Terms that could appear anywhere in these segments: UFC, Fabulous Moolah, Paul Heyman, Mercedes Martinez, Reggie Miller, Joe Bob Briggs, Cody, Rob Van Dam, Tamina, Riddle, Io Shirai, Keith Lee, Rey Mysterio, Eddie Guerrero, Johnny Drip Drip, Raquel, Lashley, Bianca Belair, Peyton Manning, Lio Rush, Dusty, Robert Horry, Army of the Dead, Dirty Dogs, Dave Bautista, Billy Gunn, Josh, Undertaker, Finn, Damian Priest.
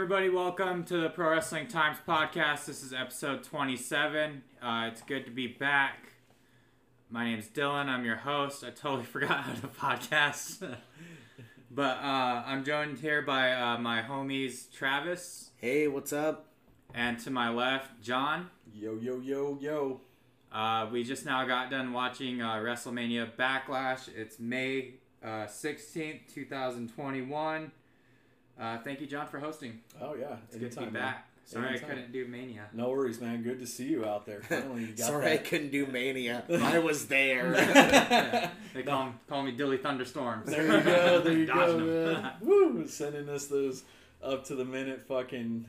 everybody. Welcome to the Pro Wrestling Times podcast. This is episode 27. It's good to be back. My name's Dylan. I'm your host. I totally forgot how to podcast. But I'm joined here by my homies, Travis. Hey, what's up? And to my left, John. Yo, yo, yo, yo. We just now got done watching WrestleMania Backlash. It's May 16th, 2021. Thank you, John, for hosting. Oh, yeah. It's good to be back. Sorry I couldn't do Mania. No worries, man. Good to see you out there. Finally, you got Sorry that. I couldn't do Mania. I was there. Yeah. They call me Dilly Thunderstorms. There you go. There you go, man. Woo! Sending us those up-to-the-minute fucking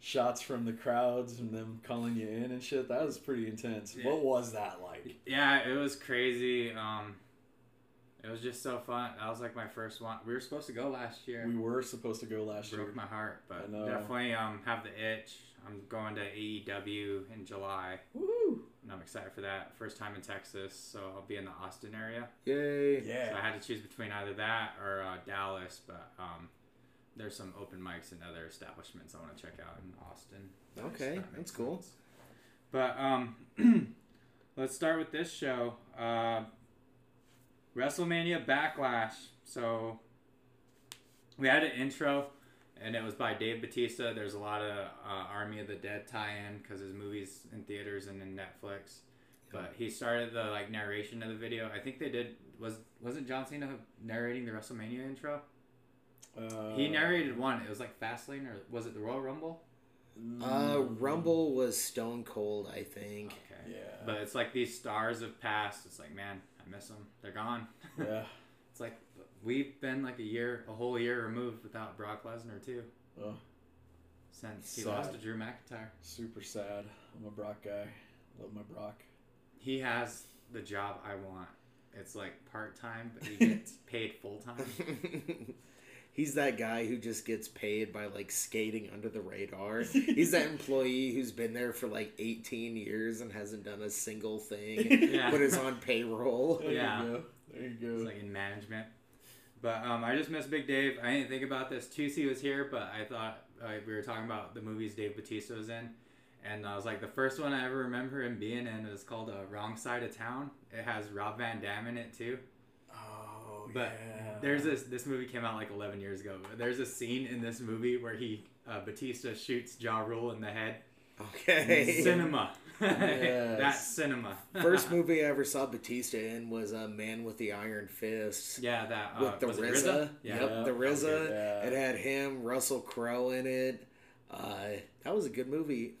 shots from the crowds and them calling you in and shit. That was pretty intense. Yeah. What was that like? Yeah, it was crazy. It was just so fun. That was like my first one. We were supposed to go last year. It broke my heart, but definitely have the itch. I'm going to AEW in July. Woo! And I'm excited for that. First time in Texas, so I'll be in the Austin area. Yay! Yeah. So I had to choose between either that or Dallas, but there's some open mics and other establishments I want to check out in Austin. Okay, that's cool. Sense. But let's start with this show. WrestleMania Backlash. So we had an intro, and it was by Dave Bautista. There's a lot of Army of the Dead tie-in because his movies in theaters and in Netflix. But he started the like narration of the video. I think they did. Wasn't John Cena narrating the WrestleMania intro? He narrated one. It was like Fastlane, or was it the Royal Rumble? Rumble was Stone Cold, I think. Okay. Yeah. But it's like these stars of past. It's like, man, I miss them. They're gone. Yeah. It's like we've been like a whole year removed without Brock Lesnar too. Oh. Since he lost to Drew McIntyre. Super sad. I'm a Brock guy. Love my Brock. He has the job I want. It's like part time, but he gets paid full time. He's that guy who just gets paid by, like, skating under the radar. He's that employee who's been there for, like, 18 years and hasn't done a single thing, yeah. But is on payroll. There you go. It's like in management. But I just missed Big Dave. I didn't think about this. Tusi was here, but I thought we were talking about the movies Dave Bautista was in. And I was like, the first one I ever remember him being in was called Wrong Side of Town. It has Rob Van Dam in it, too. But yeah. This movie came out like 11 years ago. There's a scene in this movie where Batista shoots Ja Rule in the head. Okay. Cinema. Yes. That's cinema. First movie I ever saw Batista in was Man with the Iron Fist. Yeah, that. With the RZA. Yeah. Yep, the RZA. Yeah. It had him, Russell Crowe in it. That was a good movie.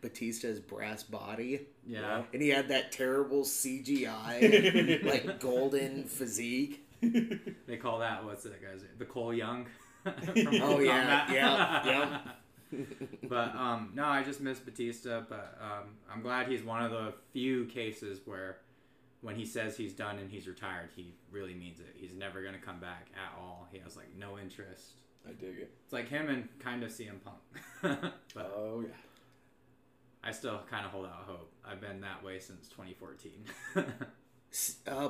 Batista's brass body. Yeah. And he had that terrible CGI, like, golden physique. They call that, what's that guy's name? The Cole Young. Yeah. But, no, I just miss Batista, but I'm glad he's one of the few cases where when he says he's done and he's retired, he really means it. He's never going to come back at all. He has, like, no interest. I dig it. It's like him and kind of CM Punk. But, oh, yeah. I still kind of hold out hope. I've been that way since 2014.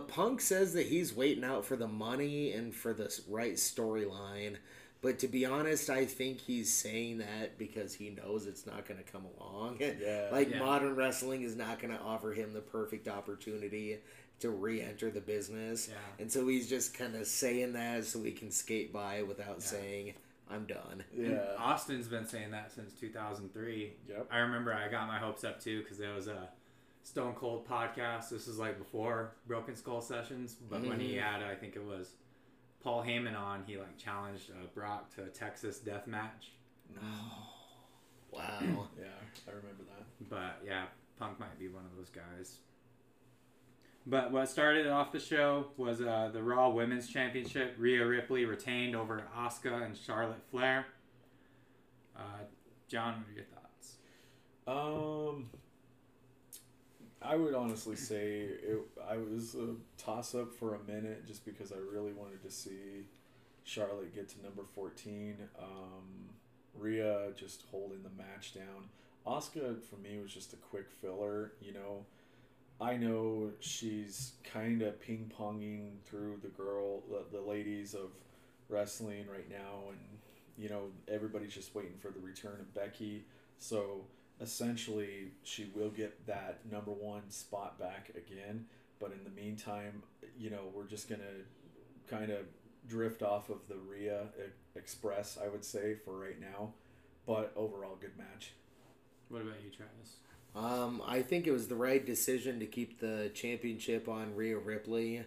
Punk says that he's waiting out for the money and for the right storyline. But to be honest, I think he's saying that because he knows it's not going to come along. Yeah. Modern wrestling is not going to offer him the perfect opportunity to re-enter the business. Yeah. And so he's just kind of saying that so we can skate by without saying... I'm done. Yeah. And Austin's been saying that since 2003. Yep. I remember I got my hopes up too because there was a Stone Cold podcast. This was like before Broken Skull Sessions, but when he had, I think it was Paul Heyman on, he like challenged Brock to a Texas death match. Oh, wow. Yeah, I remember that. But yeah, Punk might be one of those guys. But what started off the show was the Raw Women's Championship. Rhea Ripley retained over Asuka and Charlotte Flair. John, what are your thoughts? I would honestly say I was a toss-up for a minute just because I really wanted to see Charlotte get to number 14. Rhea just holding the match down. Asuka, for me, was just a quick filler, you know. I know she's kind of ping-ponging through the ladies of wrestling right now, and you know, everybody's just waiting for the return of Becky. So essentially she will get that number one spot back again. But in the meantime, you know, we're just going to kind of drift off of the Rhea Express, I would say, for right now. But overall, good match. What about you, Travis? I think it was the right decision to keep the championship on Rhea Ripley.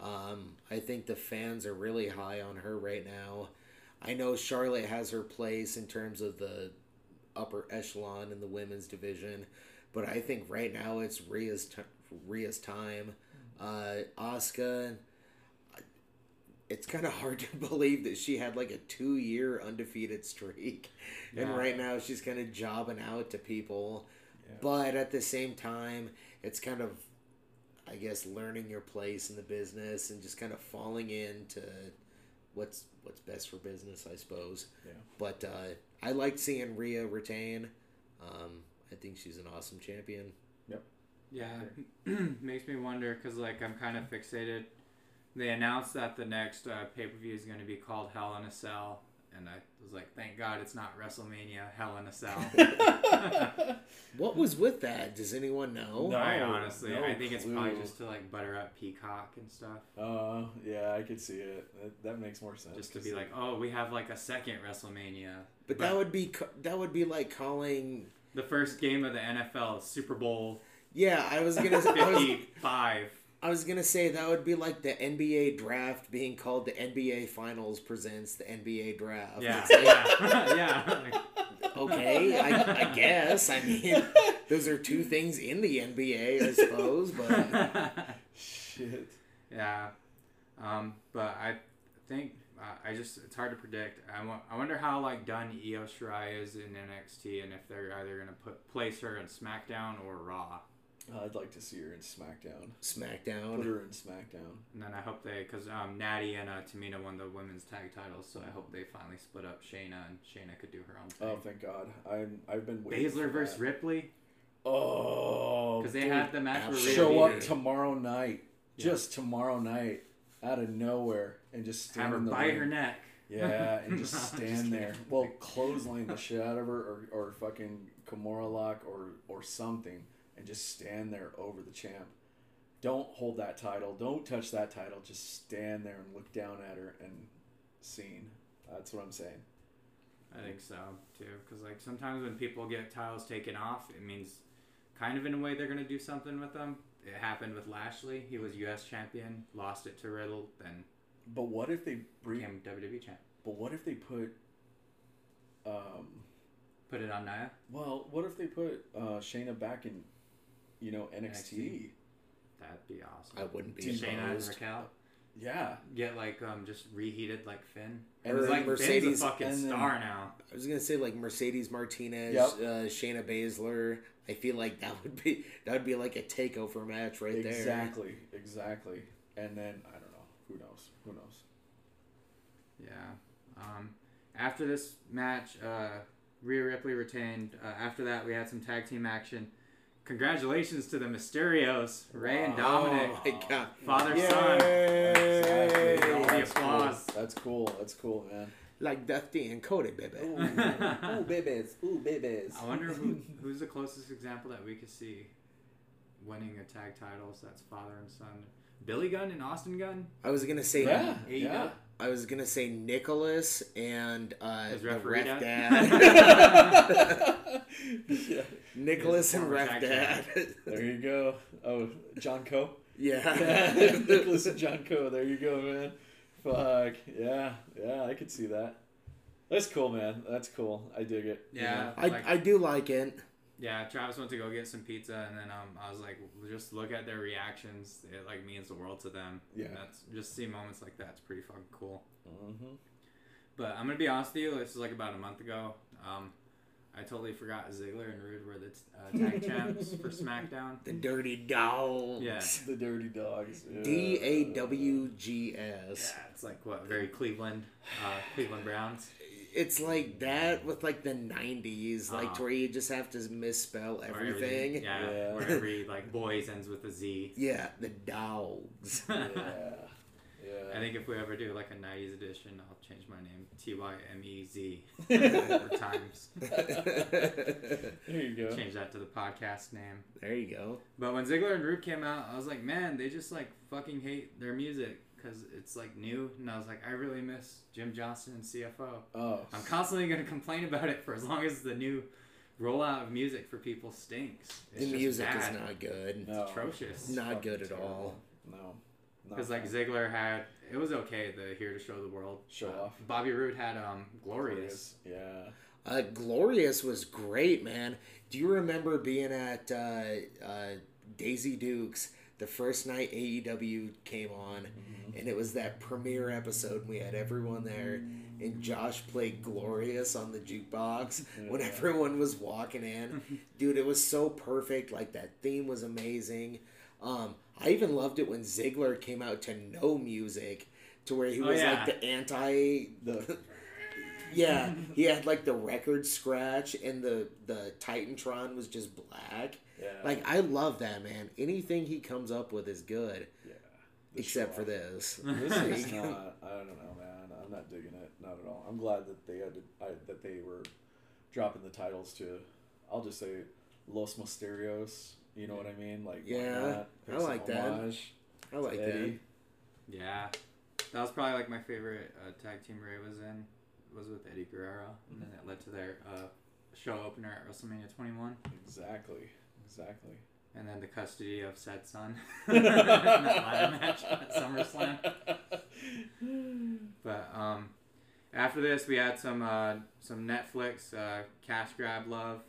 I think the fans are really high on her right now. I know Charlotte has her place in terms of the upper echelon in the women's division, but I think right now it's Rhea's time. Asuka, it's kind of hard to believe that she had like a 2-year undefeated streak. Yeah. And right now she's kind of jobbing out to people. Yeah. But at the same time, it's kind of, I guess, learning your place in the business and just kind of falling into what's best for business, I suppose. Yeah. But I liked seeing Rhea retain. I think she's an awesome champion. Yep. Yeah. Makes me wonder because, like, I'm kind of fixated. They announced that the next pay-per-view is going to be called Hell in a Cell. And I was like, thank God it's not WrestleMania Hell in a Cell. What was with that? Does anyone know? No, honestly. No, I think it's probably just to, like, butter up Peacock and stuff. Yeah, I could see it. That makes more sense. Just to be like, oh, we have, like, a second WrestleMania. But that would be like calling... The first game of the NFL, Super Bowl. Yeah, I was going to say... 55. I was going to say that would be like the NBA draft being called the NBA Finals presents the NBA draft. Yeah, like, yeah. Okay, I guess. I mean, those are two things in the NBA, I suppose, but... Shit. Yeah. But I think... it's hard to predict. I wonder how like done Io Shirai is in NXT and if they're either going to place her in SmackDown or Raw. I'd like to see her in SmackDown. Put her in SmackDown. And then I hope because Natty and Tamina won the women's tag titles, so I hope they finally split up Shayna and Shayna could do her own thing. Oh, thank God. I've been waiting. Baszler versus Ripley? Oh. Because they had the match where Ripley show up tomorrow night. Yeah. Just tomorrow night. Out of nowhere and just stand in the ring. Have her bite her neck. Yeah, and just stand there. Well, clothesline the shit out of her or fucking Kimura lock or something and just stand there over the champ. Don't hold that title. Don't touch that title. Just stand there and look down at her and scene. That's what I'm saying. I think so, too. Because like sometimes when people get titles taken off, it means kind of in a way they're going to do something with them. It happened with Lashley. He was U.S. champion, lost it to Riddle, then. But what if they became WWE champ? But what if they put, put it on Nia? Well, what if they put Shayna back in, you know, NXT? That'd be awesome. I wouldn't be Shayna and Raquel. Yeah, get like just reheated like Finn. And it was like Mercedes, Finn's a fucking star now. I was gonna say like Mercedes Martinez, yep. Shayna Baszler. I feel like that would be like a takeover match right there. Exactly. And then I don't know. Who knows? Yeah. After this match, Rhea Ripley retained. After that, we had some tag team action. Congratulations to the Mysterios, Rey and Dominic. Oh my God. Father, yay. Son. Exactly. All the applause. Cool. That's cool, man. Like Dusty and Cody, baby. Ooh, babies. I wonder who's the closest example that we could see winning a tag title. So that's father and son. Billy Gunn and Austin Gunn? I was going to say... Yeah. I was going to say Nicholas and the ref dad. Yeah. Nicholas and ref dad. There you go. Oh, John Coe? Yeah. Nicholas and John Coe. There you go, man. Fuck. Yeah, I could see that. That's cool, man. That's cool. I dig it. Yeah. I do like it. Yeah, Travis went to go get some pizza, and then I was like, just look at their reactions. It like means the world to them. Yeah, and that's just seeing moments like that's pretty fucking cool. Mm-hmm. But I'm gonna be honest with you. This is like about a month ago. I totally forgot Ziggler and Roode were the tag champs for SmackDown. The Dirty Dogs. Yeah. The Dirty Dogs. Yeah. DAWGS. Yeah, it's like what? Very Cleveland. Cleveland Browns. It's like that with like the 90s, like to where you just have to misspell everything. Where every like boys ends with a Z. Yeah, the Dogs. Yeah. Yeah. I think if we ever do like a 90s edition, I'll change my name TYMEZ over times. There you go. Change that to the podcast name. There you go. But when Ziggler and Roode came out, I was like, man, they just like fucking hate their music because it's like new. And I was like, I really miss Jim Johnston and CFO. Oh. I'm constantly going to complain about it for as long as the new rollout of music for people stinks. It's the music bad. Is not good. No. It's atrocious. Not good at all. No. Because like Ziggler had, it was okay, the Here to Show the World. Show off. Bobby Roode had Glorious. Yeah. Glorious was great, man. Do you remember being at Daisy Duke's the first night AEW came on, mm-hmm. and it was that premiere episode, and we had everyone there, and Josh played Glorious on the jukebox when everyone was walking in. Dude, it was so perfect. Like, that theme was amazing. I even loved it when Ziggler came out to no music, to where he was like the yeah, he had like the record scratch, and the Titantron was just black. Yeah. Like, I love that, man. Anything he comes up with is good. Yeah. Except for this. This is not, I don't know, man. I'm not digging it. Not at all. I'm glad that they had to, that they were dropping the titles to, I'll just say, Los Mysterios. You know what I mean? Like, yeah, I like that. I like that. Yeah, that was probably like my favorite tag team Rey was in, was with Eddie Guerrero, and then it led to their show opener at WrestleMania 21. Exactly. And then the custody of said son in that ladder match at SummerSlam. But after this, we had some Netflix cash grab love.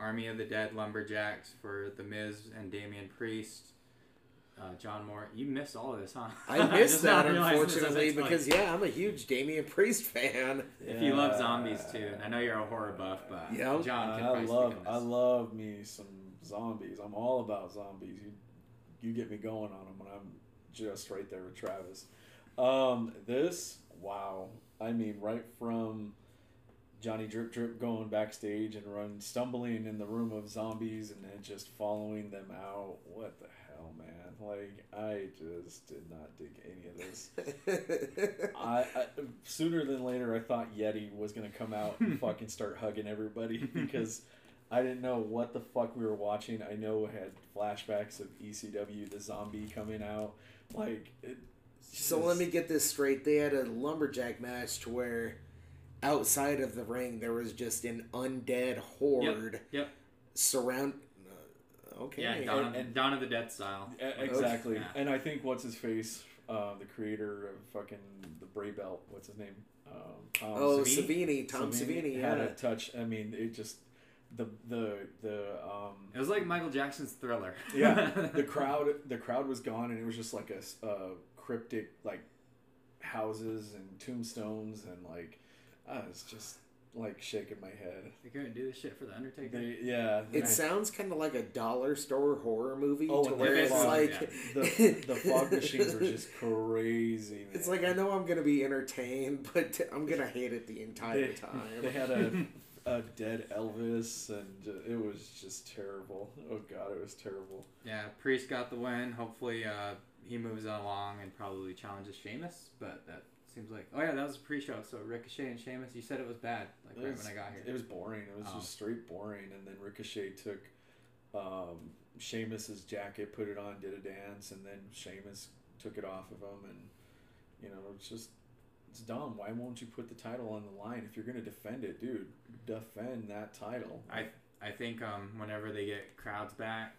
Army of the Dead Lumberjacks for The Miz and Damian Priest. John Moore. You missed all of this, huh? I missed that, unfortunately, because, I'm a huge Damian Priest fan. Yeah. If you love zombies, too. And I know you're a horror buff, but John can probably speak on this. I love me some zombies. I'm all about zombies. You get me going on them, and I'm just right there with Travis. This, wow. I mean, right from Johnny Drip Drip going backstage and stumbling in the room of zombies and then just following them out. What the hell, man? Like, I just did not dig any of this. I sooner than later, I thought Yeti was going to come out and fucking start hugging everybody because I didn't know what the fuck we were watching. I know I had flashbacks of ECW, the zombie coming out. Like, so let me get this straight. They had a lumberjack match to where outside of the ring, there was just an undead horde surround. Okay. Yeah, Dawn of the Dead style. Exactly. Yeah. And I think what's-his-face, the creator of fucking the Bray Belt, what's his name? Savini. Tom Savini. Had a touch. I mean, it just, it was like Michael Jackson's Thriller. Yeah. The crowd was gone, and it was just like a cryptic, like, houses and tombstones and, like, I was just, like, shaking my head. They're going to do this shit for the Undertaker? It sounds kind of like a dollar store horror movie to where it's like... Yeah. The fog machines are just crazy, man. It's like, I know I'm going to be entertained, but I'm going to hate it the entire time. They had a dead Elvis, and it was just terrible. Oh, God, it was terrible. Yeah, Priest got the win. Hopefully he moves along and probably challenges Sheamus, but that... Seems like, that was a pre-show, so Ricochet and Sheamus, you said it was bad, like right when I got here. It was boring. It was just straight boring, and then Ricochet took Sheamus's jacket, put it on, did a dance, and then Sheamus took it off of him, and, it's dumb. Why won't you put the title on the line? If you're going to defend it, dude, defend that title. I think whenever they get crowds back,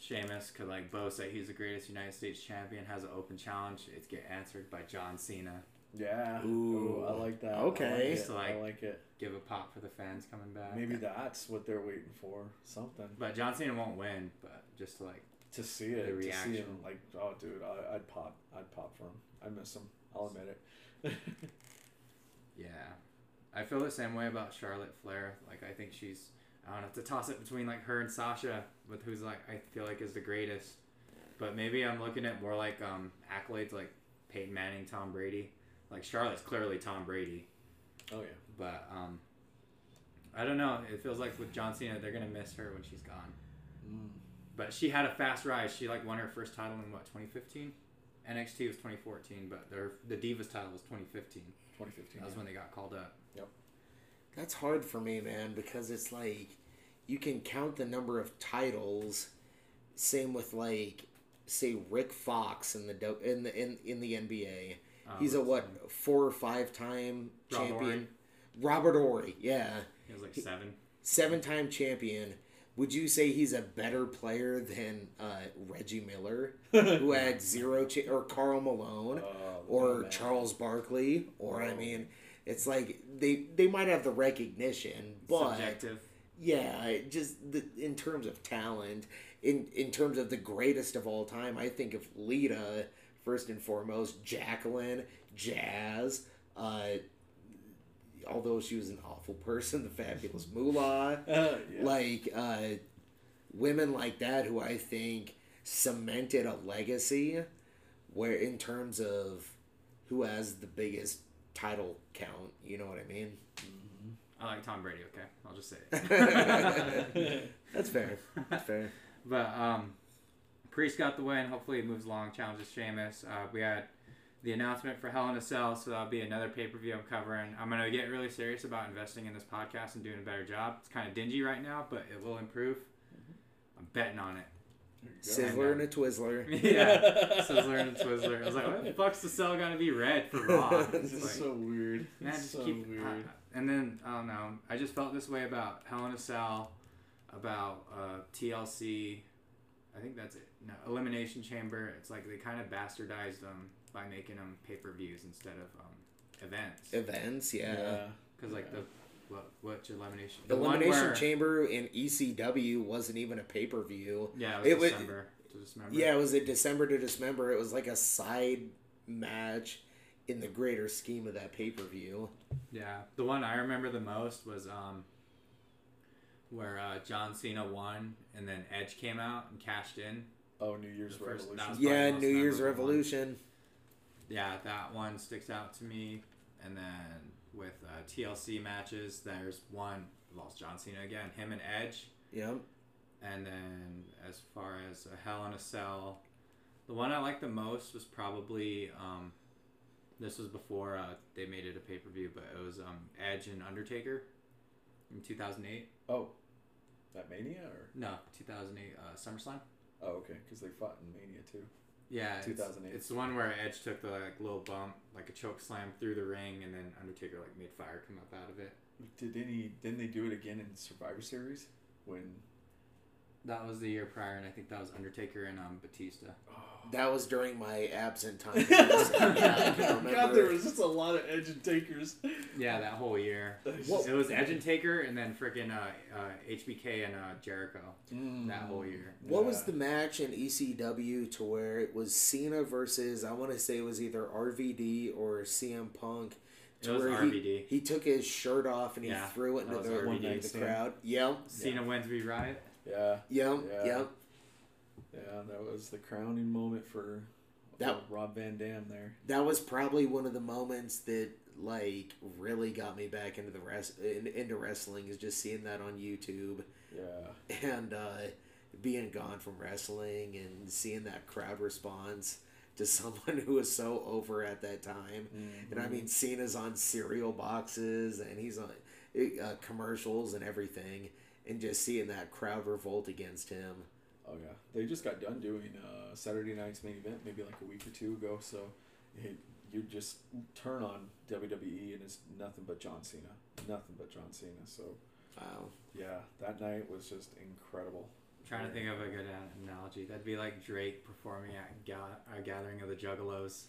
Sheamus could boast that he's the greatest United States champion, has an open challenge. It's get answered by John Cena. Yeah. Ooh, I like that. Okay. I like it. Give a pop for the fans coming back. Maybe that's what they're waiting for. Something. But John Cena won't win, but just to see it, the reaction. To see him, oh dude, I'd pop for him. I miss him. I'll admit it. Yeah. I feel the same way about Charlotte Flair. I think she's, I don't know, to toss it between her and Sasha, with who's I feel is the greatest. But maybe I'm looking at more accolades Peyton Manning, Tom Brady. Charlotte's clearly Tom Brady. Oh yeah. But I don't know. It feels like with John Cena, they're gonna miss her when she's gone. Mm. But she had a fast rise. She won her first title in 2015. NXT was 2014, but the Divas title was 2015. 2015. That was when they got called up. Yep. That's hard for me, man, because it's like you can count the number of titles. Same with like, say Rick Fox in the NBA. He's a what 4 or 5 time champion. Robert Horry, yeah. He was like 7-time champion. Would you say he's a better player than Reggie Miller, who had or Karl Malone, or Charles Barkley, or I mean, it's like they might have the recognition, but subjective. Yeah, just in terms of talent, in terms of the greatest of all time, I think of Lita first and foremost, Jacqueline, Jazz. Although she was an awful person, the Fabulous Moolah, yeah. Women like that who I think cemented a legacy where in terms of who has the biggest title count, you know what I mean? Mm-hmm. I like Tom Brady, okay? I'll just say it. That's fair. But Priest got the win. Hopefully he moves along, challenges Sheamus. We had the announcement for Hell in a Cell, so that'll be another pay-per-view I'm covering. I'm going to get really serious about investing in this podcast and doing a better job. It's kind of dingy right now, but it will improve. Mm-hmm. I'm betting on it. Sizzler and a Twizzler. Yeah, Sizzler and a Twizzler. I was like, what the fuck's the cell going to be red for Raw? This is like, so weird. Man, weird. And then, I don't know, I just felt this way about Hell in a Cell, about TLC. I think that's it. No, Elimination Chamber. It's like they kind of bastardized them. By making them pay-per-views instead of events. Events, yeah. Because, what elimination? The Elimination Chamber in ECW wasn't even a pay-per-view. Yeah, it was December to Dismember. Yeah, it was a December to Dismember. It was like a side match in the greater scheme of that pay-per-view. Yeah. The one I remember the most was where John Cena won, and then Edge came out and cashed in. Oh, New Year's Revolution. Yeah, New Year's Revolution. One. Yeah, that one sticks out to me. And then with TLC matches, there's one, lost John Cena again, him and Edge. Yep. And then as far as Hell in a Cell, the one I liked the most was probably, this was before they made it a pay-per-view, but it was Edge and Undertaker in 2008. Oh, that Mania? Or no, 2008 SummerSlam. Oh, okay, because they fought in Mania too. Yeah, 2008. It's the one where Edge took the little bump, like a choke slam through the ring, and then Undertaker made fire come up out of it. Didn't they do it again in Survivor Series? When? That was the year prior, and I think that was Undertaker and Batista. Oh. That was during my absent time. Yeah, I can remember. God, there was just a lot of Edge and Takers. Yeah, that whole year. It was Edge and Taker, and then freaking HBK and Jericho. Mm. That whole year. What was the match in ECW to where it was Cena versus, I want to say it was either RVD or CM Punk. It was RVD. He took his shirt off and he threw it into the crowd. Yep. Cena wins, we riot. Yeah. Yep. Yeah, that was the crowning moment for Rob Van Dam there. That was probably one of the moments that really got me back into into wrestling, is just seeing that on YouTube. Yeah. And being gone from wrestling and seeing that crowd response to someone who was so over at that time. Mm-hmm. And I mean, Cena's on cereal boxes and he's on commercials and everything. And just seeing that crowd revolt against him. Oh, yeah. They just got done doing Saturday night's main event maybe a week or two ago. So you just turn on WWE and it's nothing but John Cena. Nothing but John Cena. So, wow. Yeah, that night was just incredible. I'm trying to think of a good analogy. That'd be like Drake performing at a Gathering of the Juggalos.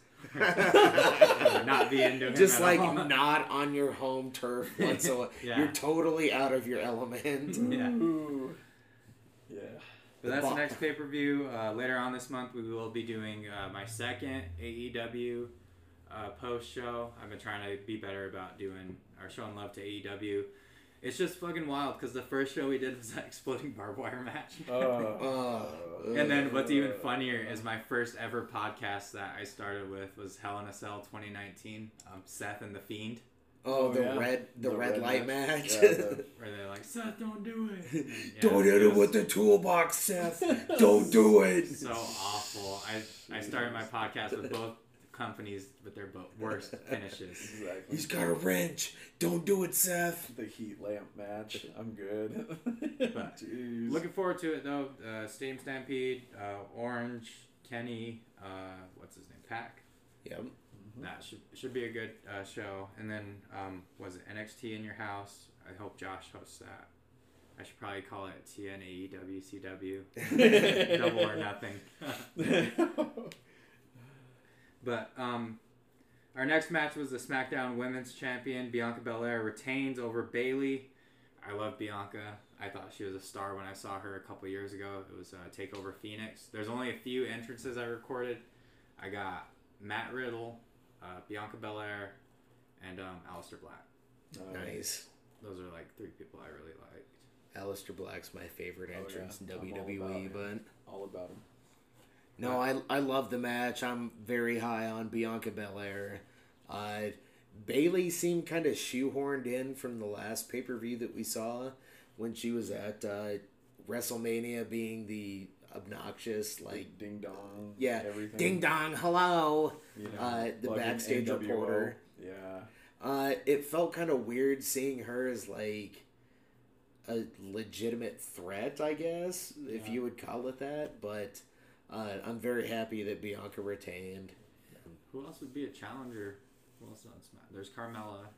Not be into him just not on your home turf whatsoever. Yeah. You're totally out of your element. Yeah. But that's the next pay-per-view. Later on this month, we will be doing my second AEW post show. I've been trying to be better about doing our showing love to AEW. It's just fucking wild because the first show we did was that exploding barbed wire match. And then what's even funnier is my first ever podcast that I started with was Hell in a Cell 2019, Seth and the Fiend. the red light match. Yeah, where they're like, Seth, don't do it. Yeah, don't hit it with the toolbox, Seth. Don't do it. So awful. I started my podcast with both companies with their worst finishes. Exactly. He's got a wrench. Don't do it, Seth. The heat lamp match. I'm good. But looking forward to it, though. Steam Stampede, Orange, Kenny, what's his name? Pac. Yep. Mm-hmm. That should be a good show. And then, was it NXT in your house? I hope Josh hosts that. I should probably call it TNAEWCW. Double or nothing. But our next match was the SmackDown Women's Champion. Bianca Belair retains over Bayley. I love Bianca. I thought she was a star when I saw her a couple years ago. It was TakeOver Phoenix. There's only a few entrances I recorded. I got Matt Riddle, Bianca Belair, and Aleister Black. Nice. Those are like three people I really liked. Aleister Black's my favorite entrance in WWE. All about him. No, I love the match. I'm very high on Bianca Belair. Bayley seemed kind of shoehorned in from the last pay-per-view that we saw when she was at WrestleMania being the obnoxious, like... Ding-dong. Yeah, everything. Ding-dong, hello! You know, the backstage reporter. Yeah. It felt kind of weird seeing her as, like, a legitimate threat, I guess, if you would call it that, but... I'm very happy that Bianca retained. Who else would be a challenger? Who else on SmackDown? There's Carmella.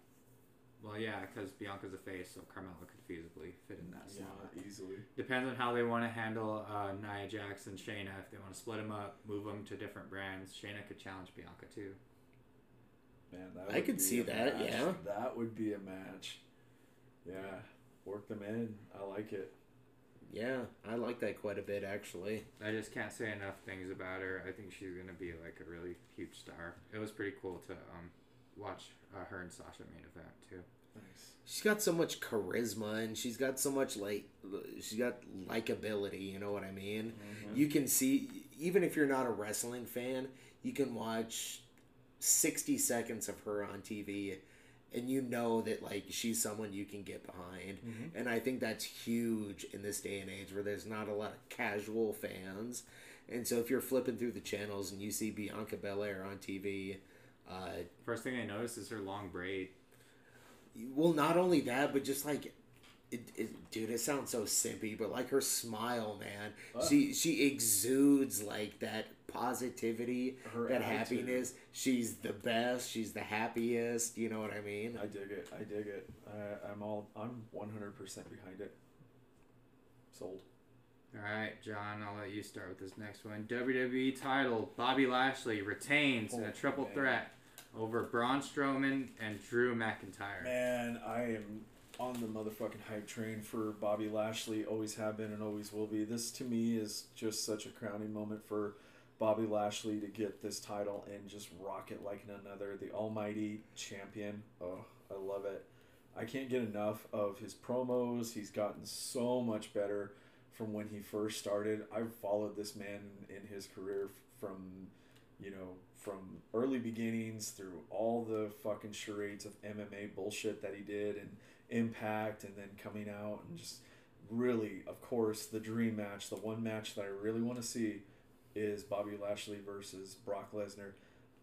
Well, yeah, because Bianca's a face, so Carmella could feasibly fit in that slot. Yeah, easily. Depends on how they want to handle Nia Jax and Shayna. If they want to split them up, move them to different brands, Shayna could challenge Bianca too. Man, that would I could see that, match. Yeah. That would be a match. Yeah, work them in. I like it. Yeah, I like that quite a bit, actually. I just can't say enough things about her. I think she's going to be, like, a really huge star. It was pretty cool to watch her and Sasha main event, too. Nice. She's got so much charisma, and she's got so much, like, she's got likability, you know what I mean? Mm-hmm. You can see, even if you're not a wrestling fan, you can watch 60 seconds of her on TV, and you know that, like, she's someone you can get behind. Mm-hmm. And I think that's huge in this day and age where there's not a lot of casual fans. And so if you're flipping through the channels and you see Bianca Belair on TV... first thing I notice is her long braid. Well, not only that, but just, like... Dude, it sounds so simpy, but, like, her smile, man. Oh. She exudes, like, that positivity, that happiness. She's the best. She's the happiest. You know what I mean? I dig it. I dig it. I'm 100% behind it. Sold. All right, John, I'll let you start with this next one. WWE title, Bobby Lashley retains in a triple threat over Braun Strowman and Drew McIntyre. Man, I am... on the motherfucking hype train for Bobby Lashley. Always have been and always will be. This to me is just such a crowning moment for Bobby Lashley to get this title and just rock it like none other. The almighty champion. Oh, I love it. I can't get enough of his promos. He's gotten so much better from when he first started. I've followed this man in his career from early beginnings through all the fucking charades of MMA bullshit that he did and Impact, and then coming out and just really, of course, the dream match. The one match that I really want to see is Bobby Lashley versus Brock Lesnar.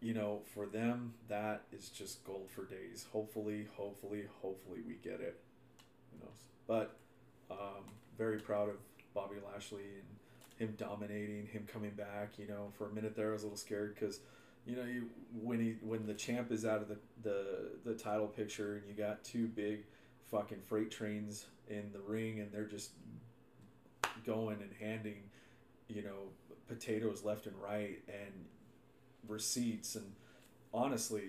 You know, for them, that is just gold for days. Hopefully we get it. Who knows? But very proud of Bobby Lashley and him dominating, him coming back. You know, for a minute there I was a little scared because, you know, when the champ is out of the title picture and you got two big fucking freight trains in the ring and they're just going and handing, you know, potatoes left and right and receipts, and honestly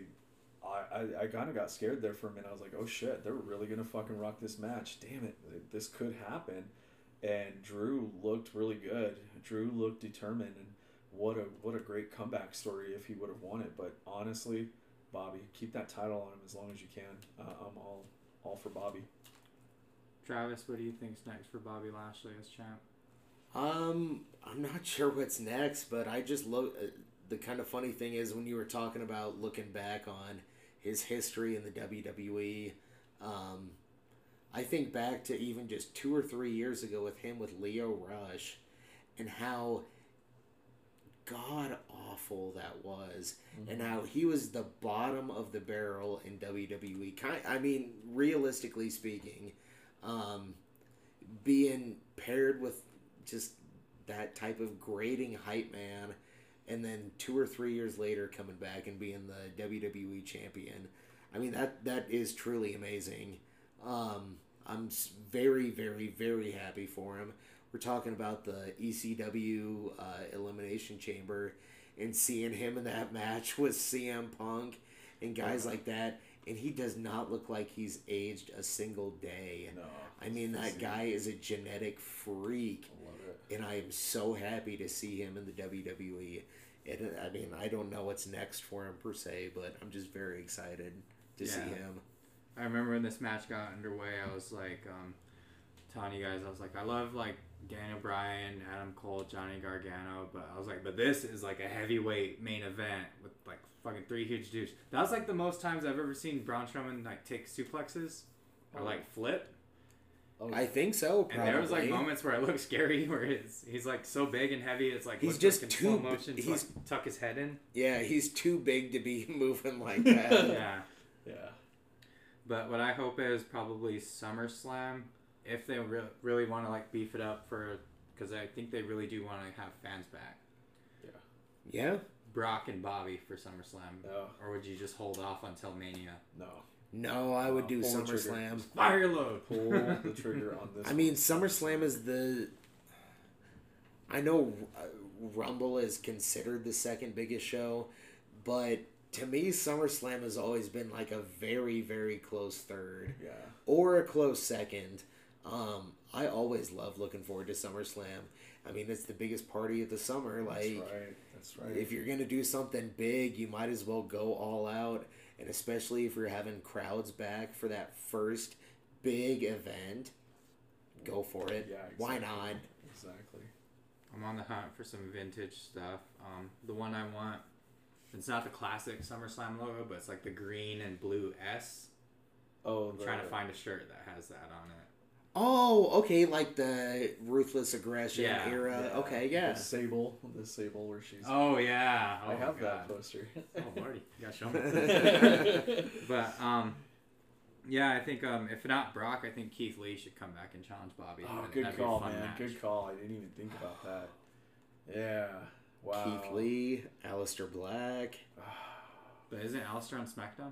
I kind of got scared there for a minute. I was like, oh shit, they're really gonna fucking rock this match, damn it, this could happen. And Drew looked really good. Drew looked determined, and what a great comeback story if he would have won it. But honestly, Bobby, keep that title on him as long as you can. I'm all for Bobby. Travis, what do you think's next for Bobby Lashley as champ? I'm not sure what's next, but I just love... the kind of funny thing is when you were talking about looking back on his history in the WWE. I think back to even just 2 or 3 years ago with him with Lio Rush and how god-awful that was, mm-hmm. and how he was the bottom of the barrel in WWE. I mean, realistically speaking, being paired with just that type of grating hype man, and then 2 or 3 years later coming back and being the WWE champion. I mean, that is truly amazing. I'm very, very, very happy for him. We're talking about the ECW Elimination Chamber, and seeing him in that match with CM Punk and guys like that, and he does not look like he's aged a single day. No, I mean, that guy is a genetic freak. I love it. And I am so happy to see him in the WWE. And I mean, I don't know what's next for him per se, but I'm just very excited to see him. I remember when this match got underway, I was like, telling you guys, I was like, I love like Daniel Bryan, Adam Cole, Johnny Gargano, but I was like, but this is like a heavyweight main event with like fucking three huge dudes. That was like the most times I've ever seen Braun Strowman like take suplexes or like flip. I think so, probably. And there was like moments where it looked scary, where he's like so big and heavy, it's like he's just like in slow motion to like tuck his head in. Yeah, he's too big to be moving like that. Yeah. But what I hope is probably SummerSlam. If they really want to like beef it up for, because I think they really do want to have fans back. Yeah. Brock and Bobby for SummerSlam. No. Or would you just hold off until Mania? No, I would do SummerSlam. Fire load. Pull the trigger on this. I mean, SummerSlam is the. I know Rumble is considered the second biggest show, but to me, SummerSlam has always been like a very, very close third. Yeah. Or a close second. I always love looking forward to SummerSlam. I mean, it's the biggest party of the summer. Like, That's right. If you're gonna do something big, you might as well go all out, and especially if you're having crowds back for that first big event, go for it. Yeah, exactly. Why not? Exactly. I'm on the hunt for some vintage stuff. The one I want, it's not the classic SummerSlam logo, but it's like the green and blue S. I'm trying to find a shirt that has that on it. Oh, okay, like the Ruthless Aggression era. Yeah. Okay, yeah. The Sable where she's... Oh, yeah. Oh, I have that poster. Oh, Marty. You gotta show me. But, yeah, I think if not Brock, I think Keith Lee should come back and challenge Bobby. Oh, good call, man. Match. Good call. I didn't even think about that. Yeah. Wow. Keith Lee, Aleister Black. But isn't Aleister on SmackDown?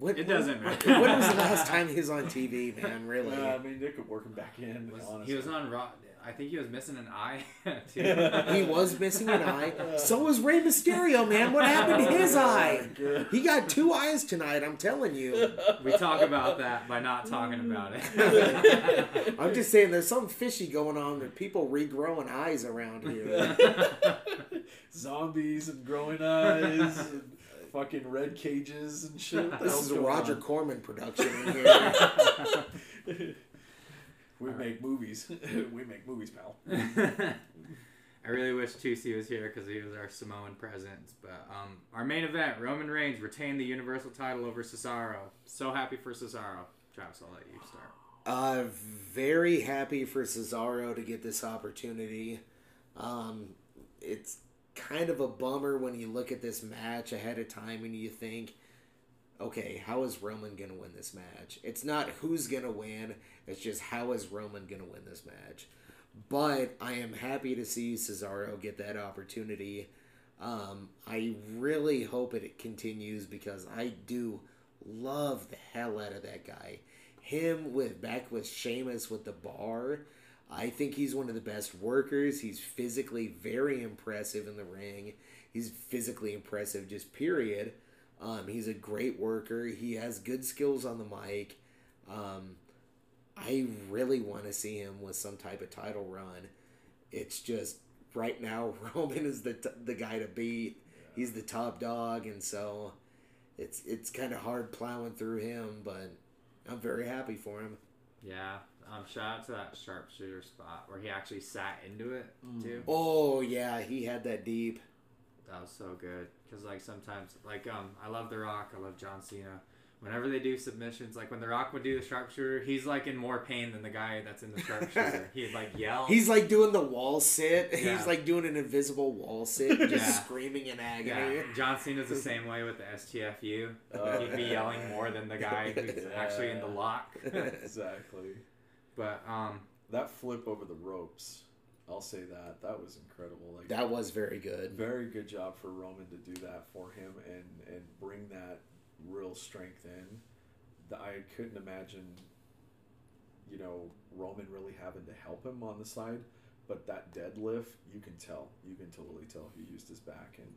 It doesn't matter. When was the last time he was on TV, man? Really? Yeah, I mean, they could work him back in. He was on Raw. I think he was missing an eye. He was missing an eye. So was Rey Mysterio, man. What happened to his eye? He got two eyes tonight, I'm telling you. We talk about that by not talking about it. I'm just saying there's something fishy going on with people regrowing eyes around here. Zombies and growing eyes and fucking red cages and shit. This is a Roger Corman production in here. We make movies, pal. I really wish Tusi was here because he was our Samoan presence. But our main event, Roman Reigns retained the Universal title over Cesaro. So happy for Cesaro. Travis, I'll let you start. Very happy for Cesaro to get this opportunity. It's kind of a bummer when you look at this match ahead of time and you think, okay, how is Roman going to win this match? It's not who's going to win, it's just how is Roman going to win this match. But I am happy to see Cesaro get that opportunity. I really hope it continues because I do love the hell out of that guy. Him back with Sheamus with the bar, I think he's one of the best workers. He's physically very impressive in the ring. He's physically impressive, just period. He's a great worker. He has good skills on the mic. I really want to see him with some type of title run. It's just right now Roman is the guy to beat. Yeah. He's the top dog, and so it's kind of hard plowing through him, but I'm very happy for him. Yeah. Shout out to that sharpshooter spot where he actually sat into it, too. Oh, yeah. He had that deep. That was so good. because like sometimes like I love The Rock, I love John Cena. Whenever they do submissions, like when The Rock would do the sharpshooter, he's like in more pain than the guy that's in the sharpshooter. He'd like yell. He's like doing the wall sit. Yeah. He's like doing an invisible wall sit, just screaming in agony. Yeah. John Cena's the same way with the STFU. He'd be yelling more than the guy who's actually in the lock. Exactly. But that flip over the ropes, I'll say that. That was incredible. Like that was very good. Very good job for Roman to do that for him and bring that real strength in. I couldn't imagine, you know, Roman really having to help him on the side, but that deadlift, you can tell. You can totally tell he used his back, and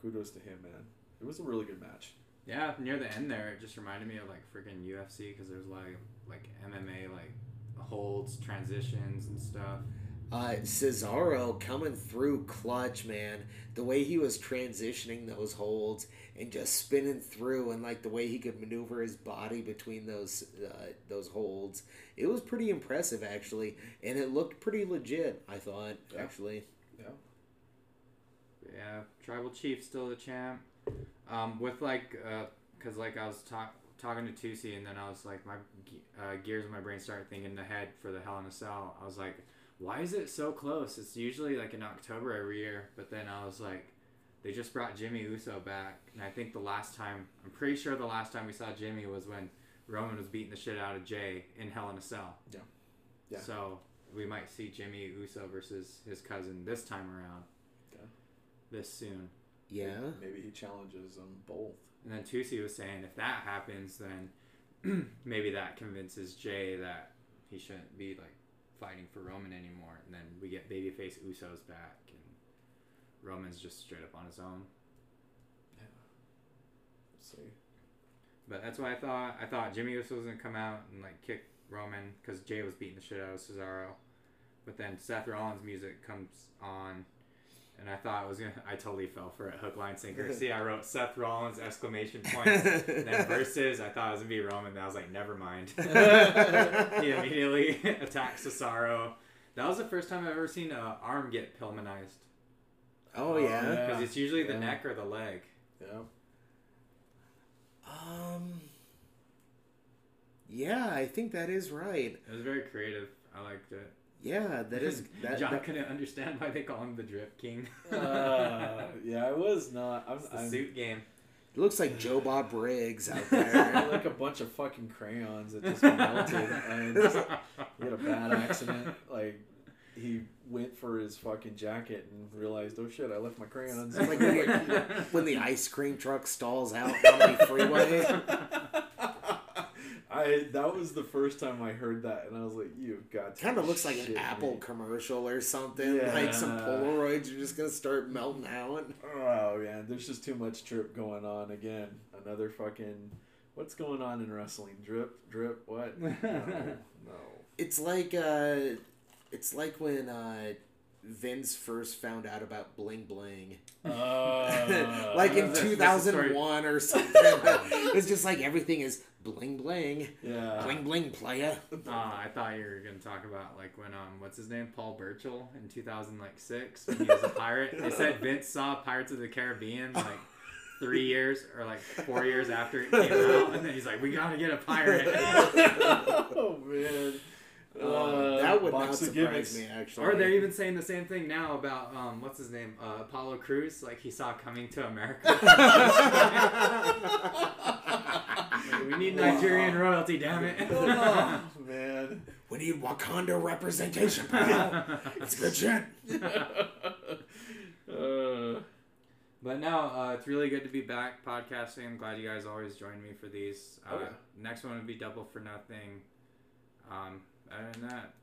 kudos to him, man. It was a really good match. Yeah, near the end there, it just reminded me of like freaking UFC, because there's like MMA like holds, transitions and stuff. Cesaro coming through clutch, man. The way he was transitioning those holds and just spinning through, and like the way he could maneuver his body between those holds, it was pretty impressive actually, and it looked pretty legit. I thought actually. Yeah. Yeah. Tribal Chief still the champ. With like, cause like I was talking to Tusi, and then I was like, my gears in my brain started thinking ahead for the Hell in a Cell. I was like, why is it so close? It's usually like in October every year. But then I was like, they just brought Jimmy Uso back. And I think I'm pretty sure the last time we saw Jimmy was when Roman was beating the shit out of Jay in Hell in a Cell. Yeah. Yeah. So we might see Jimmy Uso versus his cousin this time around. Yeah. This soon. Yeah. Maybe he challenges them both. And then Tusi was saying if that happens, then maybe that convinces Jay that he shouldn't be like fighting for Roman anymore, and then we get babyface Usos back, and Roman's just straight up on his own. Yeah. Let's see. But that's why I thought Jimmy Uso was gonna come out and like kick Roman, because Jay was beating the shit out of Cesaro. But then Seth Rollins' music comes on, and I thought I totally fell for it, hook, line, sinker. See, I wrote Seth Rollins ! Then versus, I thought it was going to be Roman, then I was like, never mind. He immediately attacked Cesaro. That was the first time I've ever seen an arm get pilmanized. Oh, yeah. Because it's usually the neck or the leg. Yeah. Yeah, I think that is right. It was very creative. I liked it. Yeah, that is... John couldn't understand why they call him the Drip King. Yeah, I was not... It's the suit game. It looks like Joe Bob Briggs out there. Like a bunch of fucking crayons that just melted. And he had a bad accident. Like, he went for his fucking jacket and realized, oh shit, I left my crayons. It's like when the ice cream truck stalls out on the freeway. That was the first time I heard that, and I was like, "You've got to." Kind of looks like an Apple commercial or something. Yeah. Like some Polaroids are just gonna start melting out. Oh man, there's just too much drip going on again. Another fucking, what's going on in wrestling? Drip. What? No. It's like when Vince first found out about bling bling, like in 2001 or something. It's just like everything is bling bling. Yeah. Bling bling playa. I thought you were gonna talk about like when what's his name, Paul Burchill, in 2006 when he was a pirate. They said Vince saw Pirates of the Caribbean like 3 years or like 4 years after it came out, and then he's like, we gotta get a pirate. Oh man. That would not surprise me, actually. Or they're even saying the same thing now about what's his name, Apollo Crews, like he saw Coming to America. Like, we need Nigerian royalty, damn it. Oh, man, we need Wakanda representation, pal. It's good shit. But no, it's really good to be back podcasting. I'm glad you guys always join me for these. Next one would be Double for Nothing. Other than that,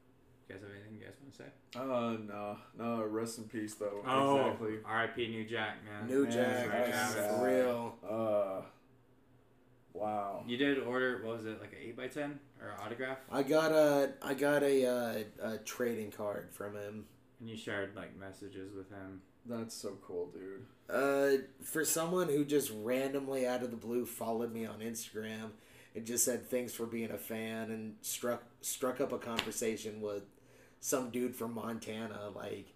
you guys have anything you guys want to say? No. Rest in peace, though. Oh, exactly. R.I.P. New Jack, man. New Jack. That's real. Wow. You did order, what was it, like an 8x10 or an autograph? I got a trading card from him. And you shared, like, messages with him. That's so cool, dude. For someone who just randomly out of the blue followed me on Instagram... It just said thanks for being a fan, and struck up a conversation with some dude from Montana. Like,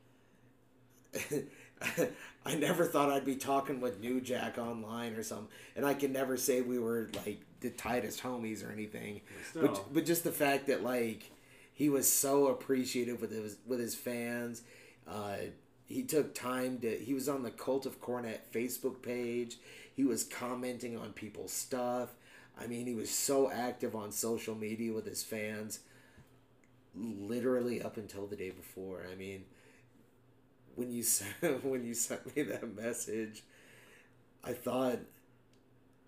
I never thought I'd be talking with New Jack online or something, and I can never say we were like the tightest homies or anything. But just the fact that like he was so appreciative with his fans. He took time to. He was on the Cult of Cornette Facebook page. He was commenting on people's stuff. I mean, he was so active on social media with his fans. Literally up until the day before. I mean, when you sent me that message, I thought,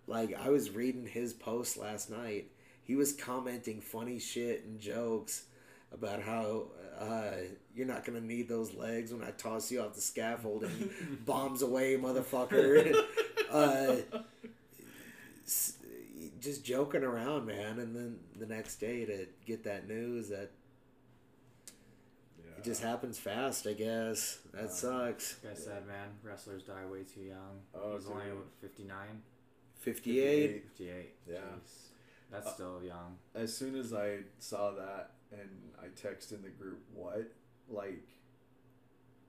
like, I was reading his post last night. He was commenting funny shit and jokes about how you're not going to need those legs when I toss you off the scaffold and bombs away, motherfucker. Just joking around, man. And then the next day to get that news that it just happens fast, I guess. That sucks. Like I said, man, wrestlers die way too young. Oh, he's only 59? 58? 58. Yeah. Jeez. That's still young. As soon as I saw that, and I texted in the group, what? Like,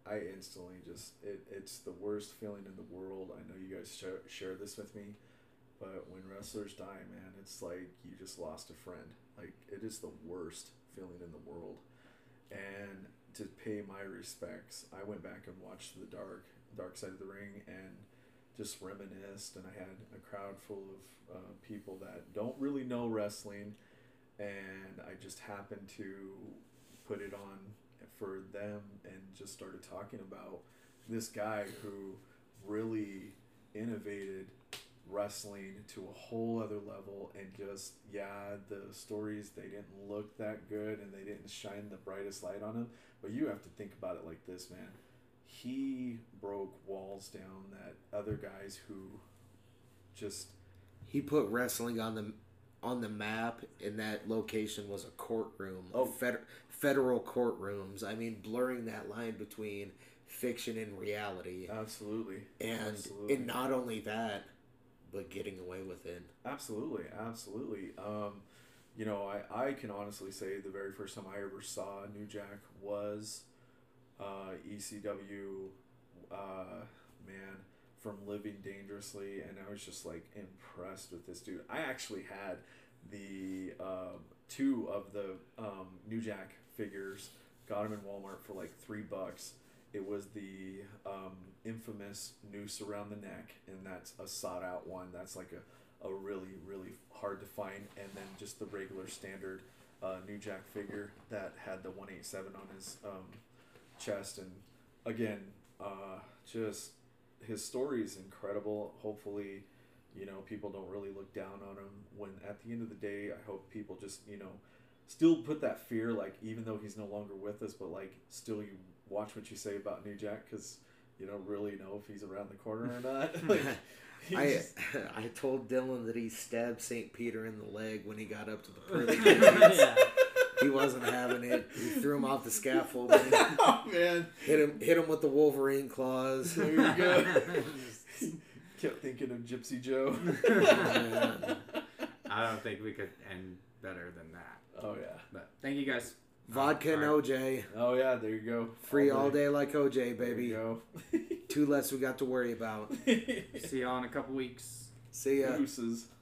I instantly just, it's the worst feeling in the world. I know you guys share this with me, but when wrestlers die, man, it's like you just lost a friend. Like, it is the worst feeling in the world. And to pay my respects, I went back and watched The Dark Side of the Ring and just reminisced. And I had a crowd full of people that don't really know wrestling. And I just happened to put it on for them and just started talking about this guy who really innovated wrestling to a whole other level. And just, yeah, the stories, they didn't look that good and they didn't shine the brightest light on him. But you have to think about it like this, man. He broke walls down that other guys who just... He put wrestling on the map, and that location was a courtroom. Oh, federal courtrooms. I mean, blurring that line between fiction and reality. Absolutely. And not only that, but getting away with it. Absolutely, absolutely. You know, I can honestly say the very first time I ever saw New Jack was ECW, man, from Living Dangerously, and I was just like impressed with this dude. I actually had the two of the New Jack figures, got them in Walmart for like $3. It was the infamous noose around the neck, and that's a sought out one. That's like a really, really hard to find. And then just the regular standard New Jack figure that had the 187 on his chest. And again, just... his story is incredible. Hopefully, you know, people don't really look down on him when at the end of the day, I hope people just, you know, still put that fear, like, even though he's no longer with us, but like still you watch what you say about New Jack because you don't really know if he's around the corner or not. Like, I told Dylan that he stabbed St. Peter in the leg when he got up to the pearly gates. Yeah. He wasn't having it. He threw him off the scaffold. Oh, man. Hit him with the Wolverine claws. There you go. Kept thinking of Gypsy Joe. Oh, I don't think we could end better than that. Oh, yeah. But thank you guys. Vodka and OJ. Oh, yeah. There you go. Free all day like OJ, baby. There you go. Two less we got to worry about. See y'all in a couple weeks. See ya. Deuces.